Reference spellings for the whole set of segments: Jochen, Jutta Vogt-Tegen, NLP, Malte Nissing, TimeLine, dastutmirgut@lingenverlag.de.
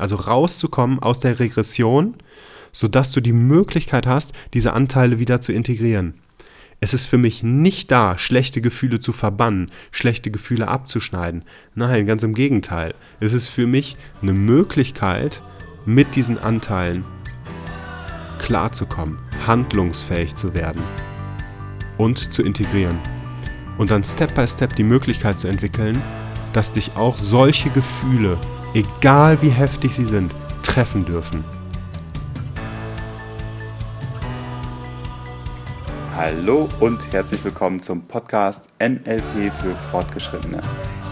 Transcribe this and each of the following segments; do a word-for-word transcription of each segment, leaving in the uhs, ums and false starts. also rauszukommen aus der Regression, sodass du die Möglichkeit hast, diese Anteile wieder zu integrieren. Es ist für mich nicht da, schlechte Gefühle zu verbannen, schlechte Gefühle abzuschneiden. Nein, ganz im Gegenteil. Es ist für mich eine Möglichkeit, mit diesen Anteilen klarzukommen, handlungsfähig zu werden und zu integrieren. Und dann Step by Step die Möglichkeit zu entwickeln, dass dich auch solche Gefühle, egal wie heftig sie sind, treffen dürfen. Hallo und herzlich willkommen zum Podcast N L P für Fortgeschrittene.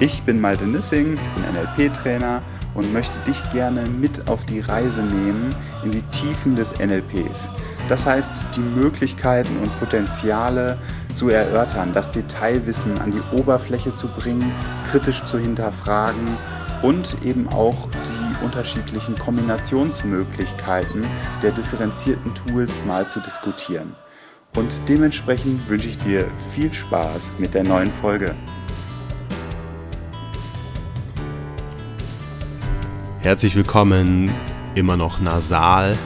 Ich bin Malte Nissing, ich bin N L P-Trainer und möchte dich gerne mit auf die Reise nehmen in die Tiefen des N L Ps. Das heißt, die Möglichkeiten und Potenziale zu erörtern, das Detailwissen an die Oberfläche zu bringen, kritisch zu hinterfragen und eben auch die unterschiedlichen Kombinationsmöglichkeiten der differenzierten Tools mal zu diskutieren. Und dementsprechend wünsche ich dir viel Spaß mit der neuen Folge. Herzlich willkommen, immer noch nasal,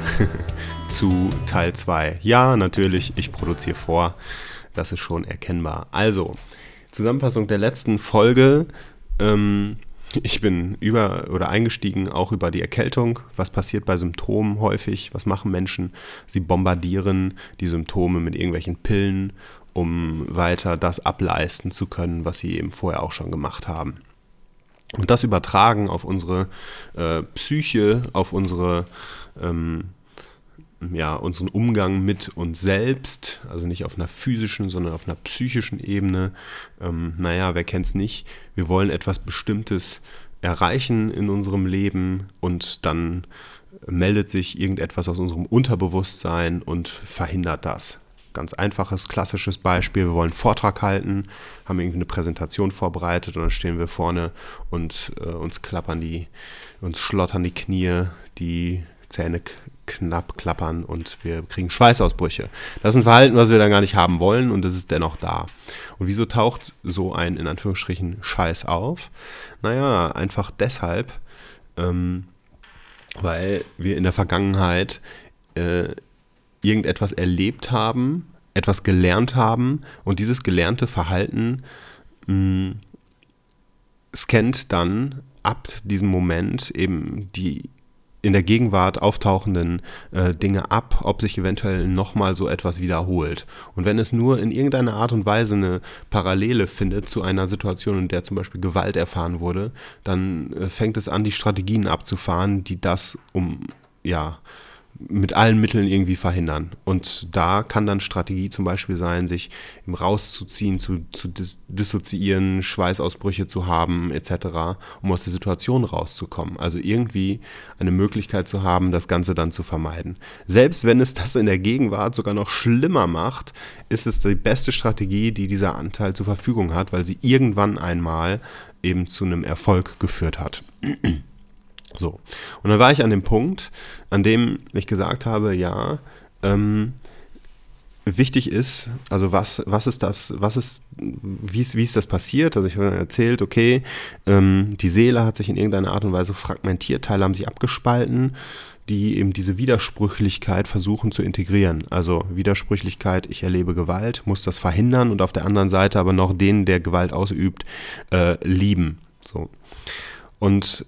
zu Teil zwei. Ja, natürlich, ich produziere vor, das ist schon erkennbar. Also, Zusammenfassung der letzten Folge. Ähm, ich bin über oder eingestiegen auch über die Erkältung. Was passiert bei Symptomen häufig? Was machen Menschen? Sie bombardieren die Symptome mit irgendwelchen Pillen, um weiter das ableisten zu können, was sie eben vorher auch schon gemacht haben. Und das übertragen auf unsere äh, Psyche, auf unsere, ähm, ja, unseren Umgang mit uns selbst, also nicht auf einer physischen, sondern auf einer psychischen Ebene. Ähm, naja, wer kennt's nicht? Wir wollen etwas Bestimmtes erreichen in unserem Leben und dann meldet sich irgendetwas aus unserem Unterbewusstsein und verhindert das. Ganz einfaches, klassisches Beispiel, wir wollen einen Vortrag halten, haben irgendwie eine Präsentation vorbereitet und dann stehen wir vorne und äh, uns klappern die, uns schlottern die Knie, die Zähne k- knapp klappern und wir kriegen Schweißausbrüche. Das ist ein Verhalten, was wir dann gar nicht haben wollen und das ist dennoch da. Und wieso taucht so ein, in Anführungsstrichen, Scheiß auf? Naja, einfach deshalb, ähm, weil wir in der Vergangenheit äh, irgendetwas erlebt haben, etwas gelernt haben und dieses gelernte Verhalten mh, scannt dann ab diesem Moment eben die in der Gegenwart auftauchenden äh, Dinge ab, ob sich eventuell nochmal so etwas wiederholt. Und wenn es nur in irgendeiner Art und Weise eine Parallele findet zu einer Situation, in der zum Beispiel Gewalt erfahren wurde, dann äh, fängt es an, die Strategien abzufahren, die das um, ja, mit allen Mitteln irgendwie verhindern. Und da kann dann Strategie zum Beispiel sein, sich rauszuziehen, zu, zu dis- dissoziieren, Schweißausbrüche zu haben et cetera, um aus der Situation rauszukommen. Also irgendwie eine Möglichkeit zu haben, das Ganze dann zu vermeiden. Selbst wenn es das in der Gegenwart sogar noch schlimmer macht, ist es die beste Strategie, die dieser Anteil zur Verfügung hat, weil sie irgendwann einmal eben zu einem Erfolg geführt hat. So, und dann war ich an dem Punkt, an dem ich gesagt habe, ja, ähm, wichtig ist, also was, was ist das, was ist, wie ist, wie ist das passiert? Also ich habe dann erzählt, okay, ähm, die Seele hat sich in irgendeiner Art und Weise fragmentiert, Teile haben sich abgespalten, die eben diese Widersprüchlichkeit versuchen zu integrieren. Also Widersprüchlichkeit, ich erlebe Gewalt, muss das verhindern und auf der anderen Seite aber noch den, der Gewalt ausübt, äh, lieben. So. Und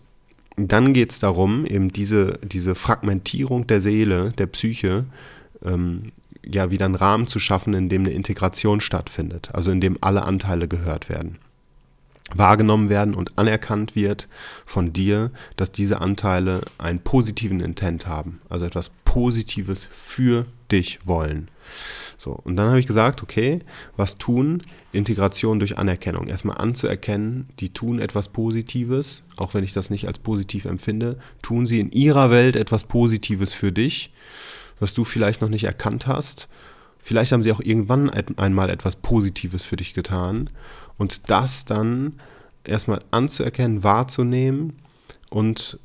dann geht es darum, eben diese, diese Fragmentierung der Seele, der Psyche, ähm, ja wieder einen Rahmen zu schaffen, in dem eine Integration stattfindet, also in dem alle Anteile gehört werden, wahrgenommen werden und anerkannt wird von dir, dass diese Anteile einen positiven Intent haben, also etwas Positives für dich wollen. So, und dann habe ich gesagt, okay, was tun? Integration durch Anerkennung. Erstmal anzuerkennen, die tun etwas Positives, auch wenn ich das nicht als positiv empfinde, tun sie in ihrer Welt etwas Positives für dich, was du vielleicht noch nicht erkannt hast. Vielleicht haben sie auch irgendwann einmal etwas Positives für dich getan und das dann erstmal anzuerkennen, wahrzunehmen und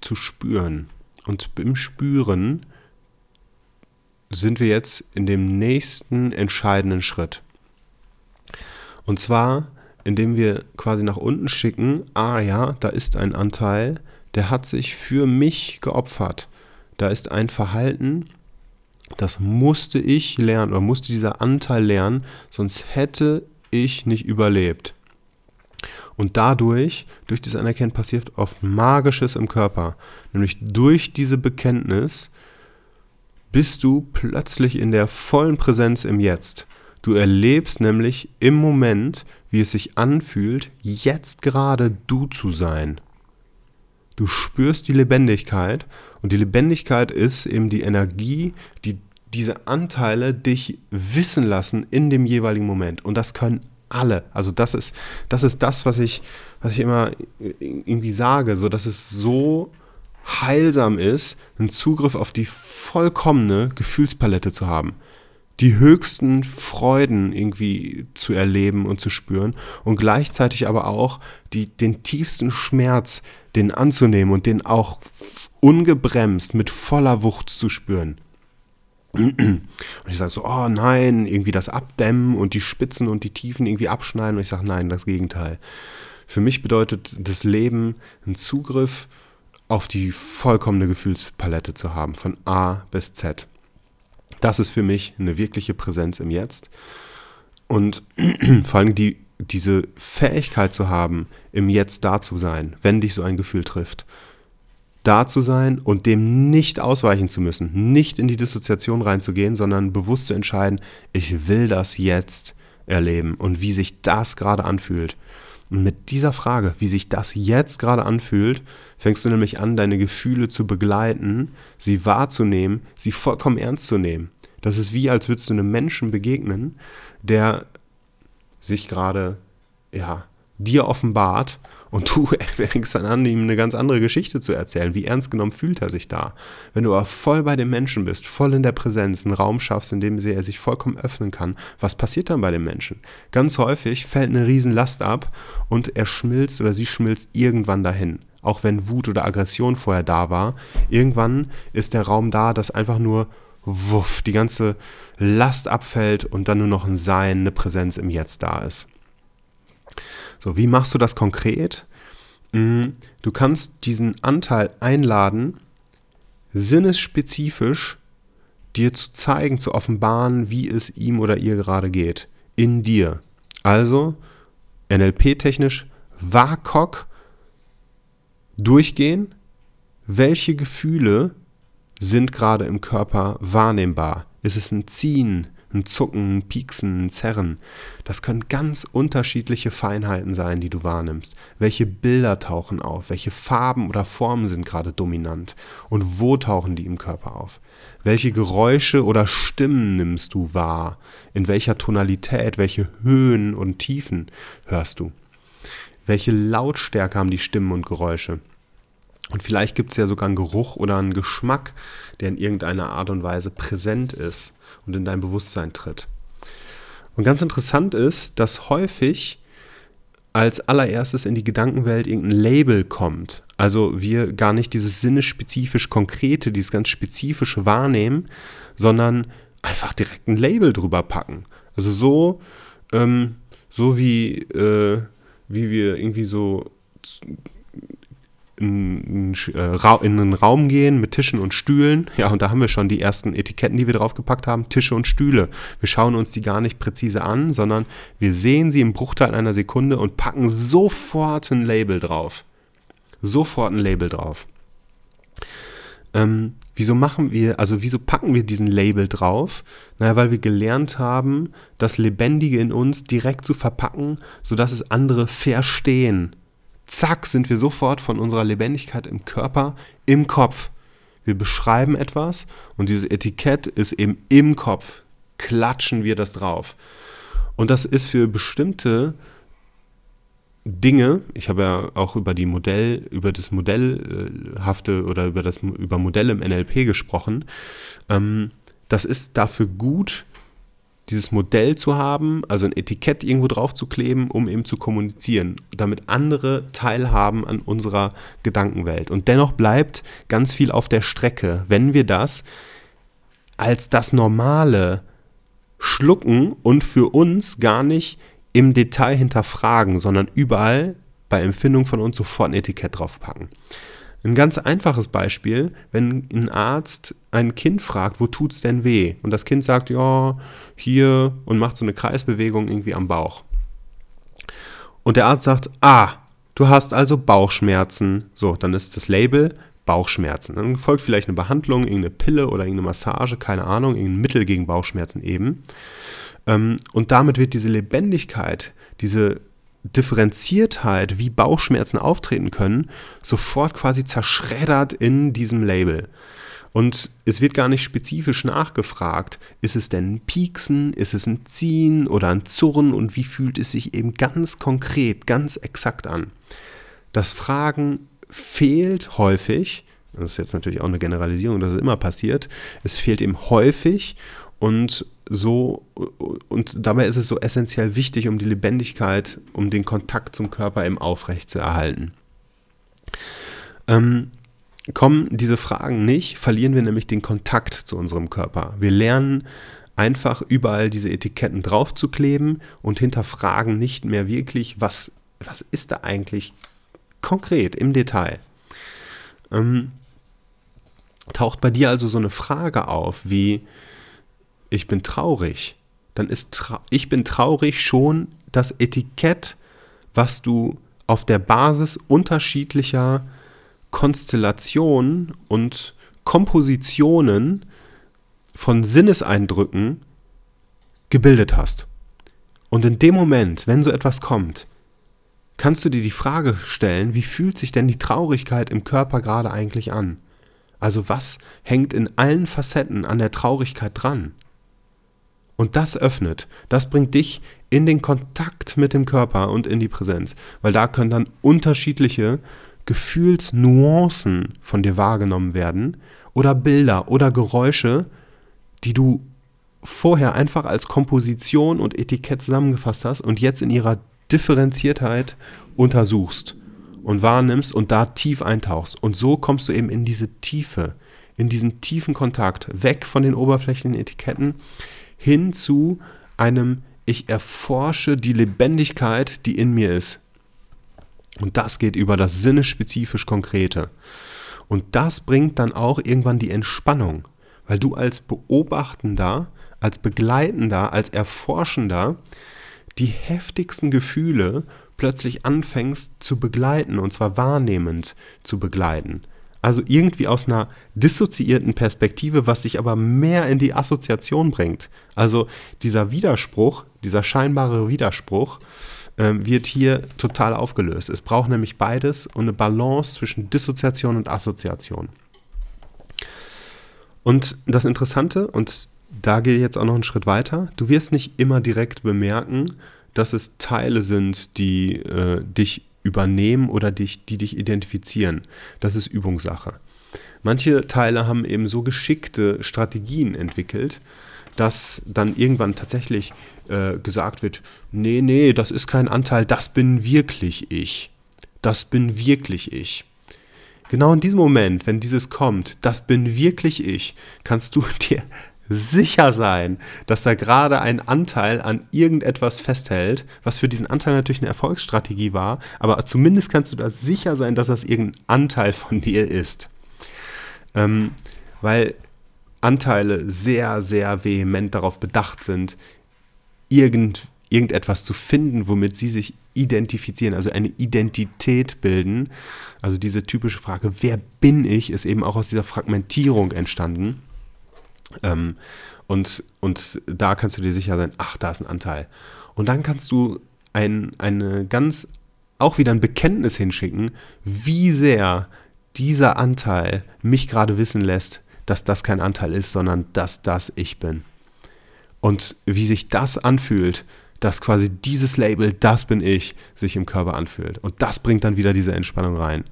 zu spüren. Und im Spüren sind wir jetzt in dem nächsten entscheidenden Schritt. Und zwar, indem wir quasi nach unten schicken, ah ja, da ist ein Anteil, der hat sich für mich geopfert. Da ist ein Verhalten, das musste ich lernen oder musste dieser Anteil lernen, sonst hätte ich nicht überlebt. Und dadurch, durch dieses Anerkennen, passiert oft Magisches im Körper. Nämlich durch diese Bekenntnis bist du plötzlich in der vollen Präsenz im Jetzt. Du erlebst nämlich im Moment, wie es sich anfühlt, jetzt gerade du zu sein. Du spürst die Lebendigkeit und die Lebendigkeit ist eben die Energie, die diese Anteile dich wissen lassen in dem jeweiligen Moment. Und das können alle. Also das ist das, ist das was, ich, was ich immer irgendwie sage, so dass es so heilsam ist, einen Zugriff auf die vollkommene Gefühlspalette zu haben. Die höchsten Freuden irgendwie zu erleben und zu spüren und gleichzeitig aber auch die, den tiefsten Schmerz, den anzunehmen und den auch ungebremst mit voller Wucht zu spüren. Und ich sage so, oh nein, irgendwie das Abdämmen und die Spitzen und die Tiefen irgendwie abschneiden. Und ich sage, nein, das Gegenteil. Für mich bedeutet das Leben, einen Zugriff auf die vollkommene Gefühlspalette zu haben, von A bis Z. Das ist für mich eine wirkliche Präsenz im Jetzt. Und vor allem die, diese Fähigkeit zu haben, im Jetzt da zu sein, wenn dich so ein Gefühl trifft. Da zu sein und dem nicht ausweichen zu müssen, nicht in die Dissoziation reinzugehen, sondern bewusst zu entscheiden, ich will das jetzt erleben und wie sich das gerade anfühlt. Und mit dieser Frage, wie sich das jetzt gerade anfühlt, fängst du nämlich an, deine Gefühle zu begleiten, sie wahrzunehmen, sie vollkommen ernst zu nehmen. Das ist wie, als würdest du einem Menschen begegnen, der sich gerade, ja, dir offenbart und du fängst dann an, ihm eine ganz andere Geschichte zu erzählen. Wie ernst genommen fühlt er sich da? Wenn du aber voll bei dem Menschen bist, voll in der Präsenz, einen Raum schaffst, in dem er sich vollkommen öffnen kann, was passiert dann bei dem Menschen? Ganz häufig fällt eine Riesenlast ab und er schmilzt oder sie schmilzt irgendwann dahin. Auch wenn Wut oder Aggression vorher da war, irgendwann ist der Raum da, dass einfach nur wuff, die ganze Last abfällt und dann nur noch ein Sein, eine Präsenz im Jetzt da ist. So, wie machst du das konkret? Du kannst diesen Anteil einladen, sinnesspezifisch dir zu zeigen, zu offenbaren, wie es ihm oder ihr gerade geht, in dir. Also N L P-technisch V A K O G durchgehen, welche Gefühle sind gerade im Körper wahrnehmbar? Ist es ein Ziehen? Ein Zucken, ein Pieksen, ein Zerren. Das können ganz unterschiedliche Feinheiten sein, die du wahrnimmst. Welche Bilder tauchen auf? Welche Farben oder Formen sind gerade dominant? Und wo tauchen die im Körper auf? Welche Geräusche oder Stimmen nimmst du wahr? In welcher Tonalität? Welche Höhen und Tiefen hörst du? Welche Lautstärke haben die Stimmen und Geräusche? Und vielleicht gibt es ja sogar einen Geruch oder einen Geschmack, der in irgendeiner Art und Weise präsent ist und in dein Bewusstsein tritt. Und ganz interessant ist, dass häufig als allererstes in die Gedankenwelt irgendein Label kommt. Also wir gar nicht dieses sinnesspezifisch Konkrete, dieses ganz Spezifische wahrnehmen, sondern einfach direkt ein Label drüber packen. Also so, ähm, so wie, äh, wie wir irgendwie so in einen Raum gehen mit Tischen und Stühlen. Ja, und da haben wir schon die ersten Etiketten, die wir draufgepackt haben, Tische und Stühle. Wir schauen uns die gar nicht präzise an, sondern wir sehen sie im Bruchteil einer Sekunde und packen sofort ein Label drauf. Sofort ein Label drauf. Ähm, wieso machen wir, also wieso packen wir diesen Label drauf? Naja, weil wir gelernt haben, das Lebendige in uns direkt zu verpacken, sodass es andere verstehen. Zack, sind wir sofort von unserer Lebendigkeit im Körper, im Kopf. Wir beschreiben etwas und dieses Etikett ist eben im Kopf. Klatschen wir das drauf. Und das ist für bestimmte Dinge, ich habe ja auch über die Modell, über das Modellhafte oder über das über Modelle im N L P gesprochen. Ähm, das ist dafür gut, dieses Modell zu haben, also ein Etikett irgendwo drauf zu kleben, um eben zu kommunizieren, damit andere teilhaben an unserer Gedankenwelt. Und dennoch bleibt ganz viel auf der Strecke, wenn wir das als das Normale schlucken und für uns gar nicht im Detail hinterfragen, sondern überall bei Empfindung von uns sofort ein Etikett draufpacken. Ein ganz einfaches Beispiel, wenn ein Arzt ein Kind fragt, wo tut's denn weh? Und das Kind sagt, ja, hier, und macht so eine Kreisbewegung irgendwie am Bauch. Und der Arzt sagt, ah, du hast also Bauchschmerzen. So, dann ist das Label Bauchschmerzen. Dann folgt vielleicht eine Behandlung, irgendeine Pille oder irgendeine Massage, keine Ahnung, irgendein Mittel gegen Bauchschmerzen eben. Und damit wird diese Lebendigkeit, diese Differenziertheit, wie Bauchschmerzen auftreten können, sofort quasi zerschreddert in diesem Label. Und es wird gar nicht spezifisch nachgefragt, ist es denn ein Pieksen, ist es ein Ziehen oder ein Zurren und wie fühlt es sich eben ganz konkret, ganz exakt an. Das Fragen fehlt häufig, das ist jetzt natürlich auch eine Generalisierung, das ist immer passiert, es fehlt eben häufig und so, und dabei ist es so essentiell wichtig, um die Lebendigkeit, um den Kontakt zum Körper eben aufrecht zu erhalten. Ähm, kommen diese Fragen nicht, verlieren wir nämlich den Kontakt zu unserem Körper. Wir lernen einfach überall diese Etiketten draufzukleben und hinterfragen nicht mehr wirklich, was, was ist da eigentlich konkret im Detail. Ähm, taucht bei dir also so eine Frage auf wie: Ich bin traurig, dann ist tra- ich bin traurig schon das Etikett, was du auf der Basis unterschiedlicher Konstellationen und Kompositionen von Sinneseindrücken gebildet hast. Und in dem Moment, wenn so etwas kommt, kannst du dir die Frage stellen, wie fühlt sich denn die Traurigkeit im Körper gerade eigentlich an? Also was hängt in allen Facetten an der Traurigkeit dran? Und das öffnet, das bringt dich in den Kontakt mit dem Körper und in die Präsenz, weil da können dann unterschiedliche Gefühlsnuancen von dir wahrgenommen werden oder Bilder oder Geräusche, die du vorher einfach als Komposition und Etikett zusammengefasst hast und jetzt in ihrer Differenziertheit untersuchst und wahrnimmst und da tief eintauchst. Und so kommst du eben in diese Tiefe, in diesen tiefen Kontakt, weg von den oberflächlichen Etiketten, hin zu einem, ich erforsche die Lebendigkeit, die in mir ist. Und das geht über das sinnesspezifisch Konkrete. Und das bringt dann auch irgendwann die Entspannung, weil du als Beobachtender, als Begleitender, als Erforschender die heftigsten Gefühle plötzlich anfängst zu begleiten, und zwar wahrnehmend zu begleiten. Also irgendwie aus einer dissoziierten Perspektive, was dich aber mehr in die Assoziation bringt. Also dieser Widerspruch, dieser scheinbare Widerspruch, äh, wird hier total aufgelöst. Es braucht nämlich beides und eine Balance zwischen Dissoziation und Assoziation. Und das Interessante, und da gehe ich jetzt auch noch einen Schritt weiter, du wirst nicht immer direkt bemerken, dass es Teile sind, die äh, dich übernehmen oder dich, die dich identifizieren. Das ist Übungssache. Manche Teile haben eben so geschickte Strategien entwickelt, dass dann irgendwann tatsächlich äh, gesagt wird, nee, nee, das ist kein Anteil, das bin wirklich ich. Das bin wirklich ich. Genau in diesem Moment, wenn dieses kommt, das bin wirklich ich, kannst du dir sicher sein, dass da gerade ein Anteil an irgendetwas festhält, was für diesen Anteil natürlich eine Erfolgsstrategie war, aber zumindest kannst du da sicher sein, dass das irgendein Anteil von dir ist. Ähm, weil Anteile sehr, sehr vehement darauf bedacht sind, irgend, irgendetwas zu finden, womit sie sich identifizieren, also eine Identität bilden. Also diese typische Frage, wer bin ich, ist eben auch aus dieser Fragmentierung entstanden. Ähm, und, und da kannst du dir sicher sein, ach, da ist ein Anteil. Und dann kannst du ein, eine ganz, auch wieder ein Bekenntnis hinschicken, wie sehr dieser Anteil mich gerade wissen lässt, dass das kein Anteil ist, sondern dass das ich bin. Und wie sich das anfühlt, dass quasi dieses Label, das bin ich, sich im Körper anfühlt. Und das bringt dann wieder diese Entspannung rein.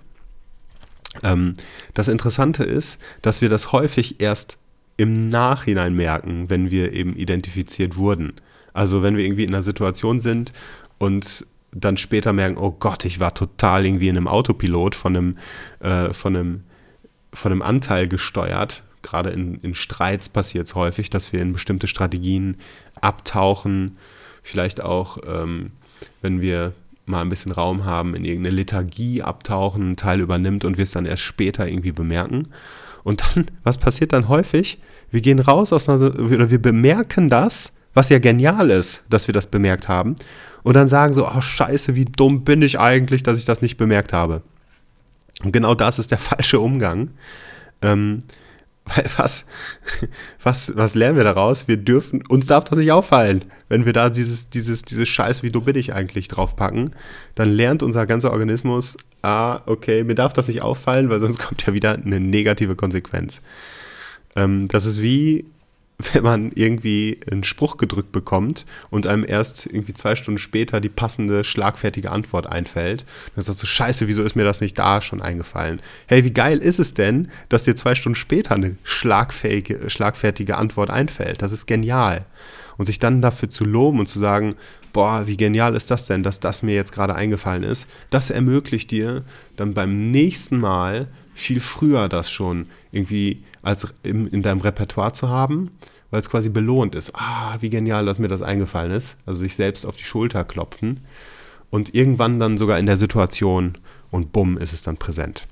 Ähm, das Interessante ist, dass wir das häufig erst im Nachhinein merken, wenn wir eben identifiziert wurden. Also wenn wir irgendwie in einer Situation sind und dann später merken, oh Gott, ich war total irgendwie in einem Autopilot von einem, äh, von einem, von einem Anteil gesteuert. Gerade in, in Streits passiert es häufig, dass wir in bestimmte Strategien abtauchen. Vielleicht auch, ähm, wenn wir mal ein bisschen Raum haben, in irgendeine Lethargie abtauchen, einen Teil übernimmt und wir es dann erst später irgendwie bemerken. Und dann, was passiert dann häufig? Wir gehen raus aus einer, oder wir bemerken das, was ja genial ist, dass wir das bemerkt haben. Und dann sagen so, oh scheiße, wie dumm bin ich eigentlich, dass ich das nicht bemerkt habe. Und genau das ist der falsche Umgang. Ähm, weil was, was, was lernen wir daraus? Wir dürfen, uns darf das nicht auffallen. Wenn wir da dieses, dieses, dieses Scheiß, wie dumm bin ich eigentlich, draufpacken, dann lernt unser ganzer Organismus, ah, okay, mir darf das nicht auffallen, weil sonst kommt ja wieder eine negative Konsequenz. Ähm, das ist wie, wenn man irgendwie einen Spruch gedrückt bekommt und einem erst irgendwie zwei Stunden später die passende, schlagfertige Antwort einfällt. Dann sagst du, scheiße, wieso ist mir das nicht da schon eingefallen? Hey, wie geil ist es denn, dass dir zwei Stunden später eine schlagfähige, schlagfertige Antwort einfällt? Das ist genial. Und sich dann dafür zu loben und zu sagen, boah, wie genial ist das denn, dass das mir jetzt gerade eingefallen ist, das ermöglicht dir dann beim nächsten Mal viel früher das schon irgendwie als in, in deinem Repertoire zu haben, weil es quasi belohnt ist. Ah, wie genial, dass mir das eingefallen ist. Also sich selbst auf die Schulter klopfen und irgendwann dann sogar in der Situation und bumm, ist es dann präsent.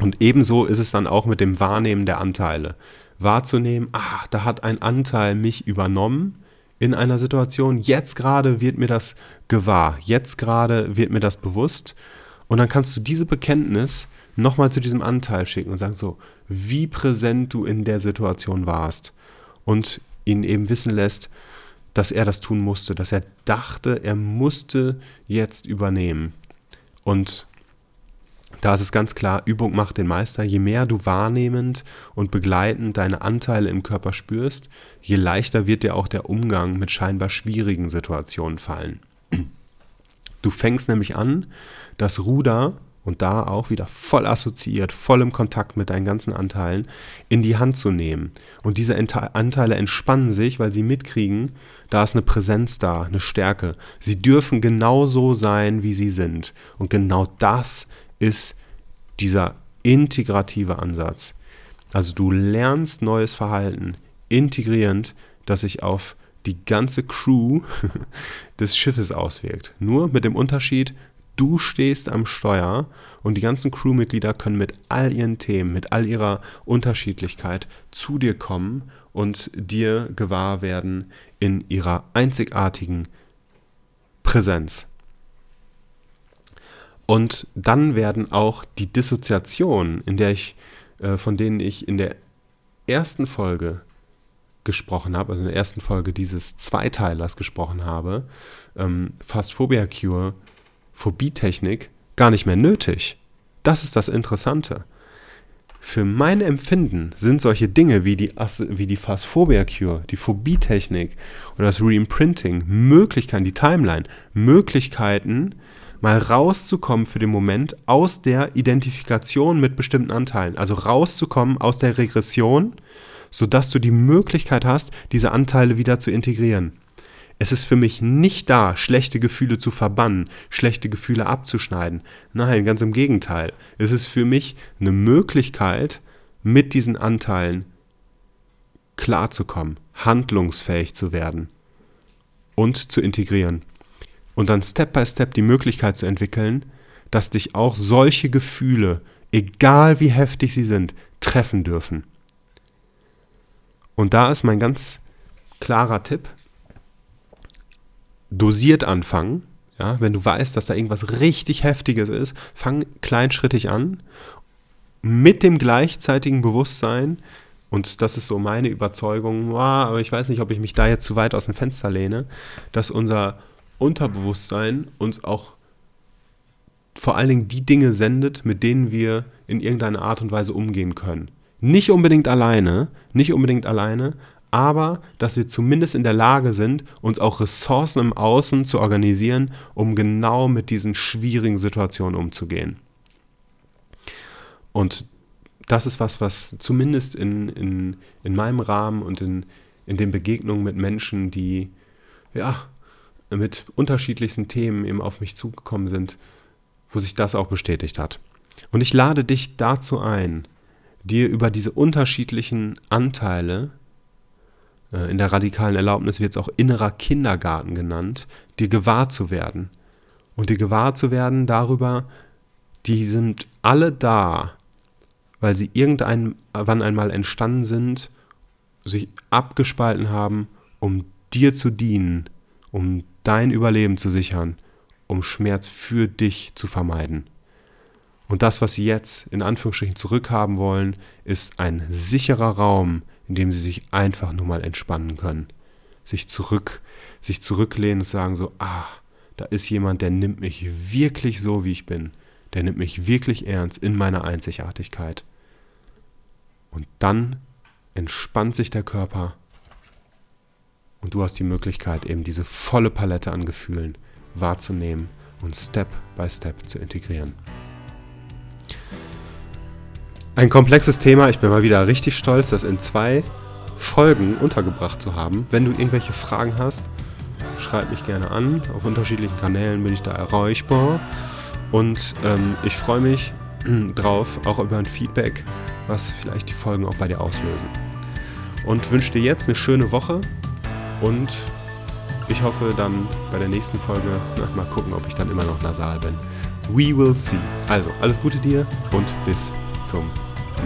Und ebenso ist es dann auch mit dem Wahrnehmen der Anteile. Wahrzunehmen, ah, da hat ein Anteil mich übernommen in einer Situation. Jetzt gerade wird mir das gewahr. Jetzt gerade wird mir das bewusst. Und dann kannst du diese Bekenntnis nochmal zu diesem Anteil schicken und sagen so, wie präsent du in der Situation warst und ihn eben wissen lässt, dass er das tun musste, dass er dachte, er musste jetzt übernehmen. Und da ist es ganz klar, Übung macht den Meister. Je mehr du wahrnehmend und begleitend deine Anteile im Körper spürst, je leichter wird dir auch der Umgang mit scheinbar schwierigen Situationen fallen. Du fängst nämlich an, das Ruder, und da auch wieder voll assoziiert, voll im Kontakt mit deinen ganzen Anteilen, in die Hand zu nehmen. Und diese Anteile entspannen sich, weil sie mitkriegen, da ist eine Präsenz da, eine Stärke. Sie dürfen genau so sein, wie sie sind. Und genau das ist dieser integrative Ansatz. Also du lernst neues Verhalten, integrierend, das sich auf die ganze Crew des Schiffes auswirkt. Nur mit dem Unterschied, du stehst am Steuer und die ganzen Crewmitglieder können mit all ihren Themen, mit all ihrer Unterschiedlichkeit zu dir kommen und dir gewahr werden in ihrer einzigartigen Präsenz. Und dann werden auch die Dissoziationen, in der ich, äh, von denen ich in der ersten Folge gesprochen habe, also in der ersten Folge dieses Zweiteilers gesprochen habe, ähm, Fast Phobia Cure, Phobie-Technik gar nicht mehr nötig. Das ist das Interessante. Für mein Empfinden sind solche Dinge wie die, wie die Fast Phobia Cure, die Phobie-Technik oder das Reimprinting, Möglichkeiten, die Timeline, Möglichkeiten, mal rauszukommen für den Moment aus der Identifikation mit bestimmten Anteilen. Also rauszukommen aus der Regression, sodass du die Möglichkeit hast, diese Anteile wieder zu integrieren. Es ist für mich nicht da, schlechte Gefühle zu verbannen, schlechte Gefühle abzuschneiden. Nein, ganz im Gegenteil. Es ist für mich eine Möglichkeit, mit diesen Anteilen klarzukommen, handlungsfähig zu werden und zu integrieren. Und dann Step by Step die Möglichkeit zu entwickeln, dass dich auch solche Gefühle, egal wie heftig sie sind, treffen dürfen. Und da ist mein ganz klarer Tipp, dosiert anfangen, ja, wenn du weißt, dass da irgendwas richtig Heftiges ist, fang kleinschrittig an, mit dem gleichzeitigen Bewusstsein, und das ist so meine Überzeugung, wow, aber ich weiß nicht, ob ich mich da jetzt zu weit aus dem Fenster lehne, dass unser Unterbewusstsein uns auch vor allen Dingen die Dinge sendet, mit denen wir in irgendeiner Art und Weise umgehen können. Nicht unbedingt alleine, nicht unbedingt alleine, aber dass wir zumindest in der Lage sind, uns auch Ressourcen im Außen zu organisieren, um genau mit diesen schwierigen Situationen umzugehen. Und das ist was, was zumindest in, in, in meinem Rahmen und in, in den Begegnungen mit Menschen, die ja, mit unterschiedlichsten Themen eben auf mich zugekommen sind, wo sich das auch bestätigt hat. Und ich lade dich dazu ein, dir über diese unterschiedlichen Anteile, in der radikalen Erlaubnis wird es auch innerer Kindergarten genannt, dir gewahr zu werden und dir gewahr zu werden darüber, die sind alle da, weil sie irgendwann einmal entstanden sind, sich abgespalten haben, um dir zu dienen, um dein Überleben zu sichern, um Schmerz für dich zu vermeiden. Und das, was sie jetzt in Anführungsstrichen zurückhaben wollen, ist ein sicherer Raum, in dem sie sich einfach nur mal entspannen können. Sich zurück, sich zurücklehnen und sagen so, ah, da ist jemand, der nimmt mich wirklich so, wie ich bin. Der nimmt mich wirklich ernst in meiner Einzigartigkeit. Und dann entspannt sich der Körper und du hast die Möglichkeit, eben diese volle Palette an Gefühlen wahrzunehmen und Step by Step zu integrieren. Ein komplexes Thema, ich bin mal wieder richtig stolz, das in zwei Folgen untergebracht zu haben. Wenn du irgendwelche Fragen hast, schreib mich gerne an. Auf unterschiedlichen Kanälen bin ich da erreichbar. Und ähm, ich freue mich drauf, auch über ein Feedback, was vielleicht die Folgen auch bei dir auslösen. Und wünsche dir jetzt eine schöne Woche und ich hoffe dann bei der nächsten Folge, na, mal gucken, ob ich dann immer noch nasal bin. We will see. Also, alles Gute dir und bis zum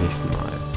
nächsten Mal.